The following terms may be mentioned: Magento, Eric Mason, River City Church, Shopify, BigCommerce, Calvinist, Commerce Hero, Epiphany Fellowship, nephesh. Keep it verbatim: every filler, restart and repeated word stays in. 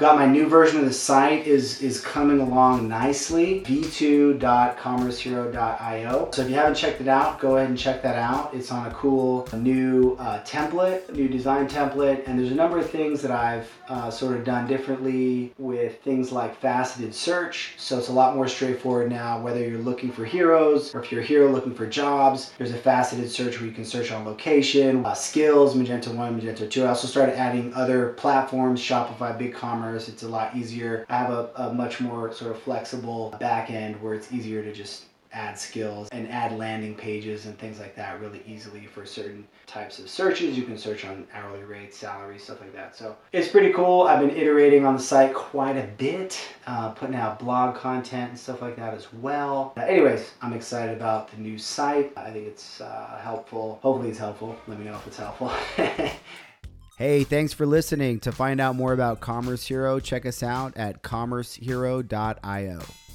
Got my new version of the site is, is coming along nicely, v two dot commerce hero dot i o. So if you haven't checked it out, go ahead and check that out. It's on a cool new uh, template, new design template, and there's a number of things that I've uh, sort of done differently with things like faceted search. So it's a lot more straightforward now, whether you're looking for heroes or if you're a hero looking for jobs, there's a faceted search where you can search on location, uh, skills, Magento one, Magento two. I also started adding other platforms, Shopify, BigCommerce. It's a lot easier. I have a, a much more sort of flexible back end where it's easier to just add skills and add landing pages and things like that really easily for certain types of searches. You can search on hourly rates, salary, stuff like that. So it's pretty cool. I've been iterating on the site quite a bit, uh, putting out blog content and stuff like that as well. Uh, anyways, I'm excited about the new site. I think it's uh, helpful. Hopefully it's helpful. Let me know if it's helpful. Hey, thanks for listening. To find out more about Commerce Hero, check us out at commerce hero dot i o.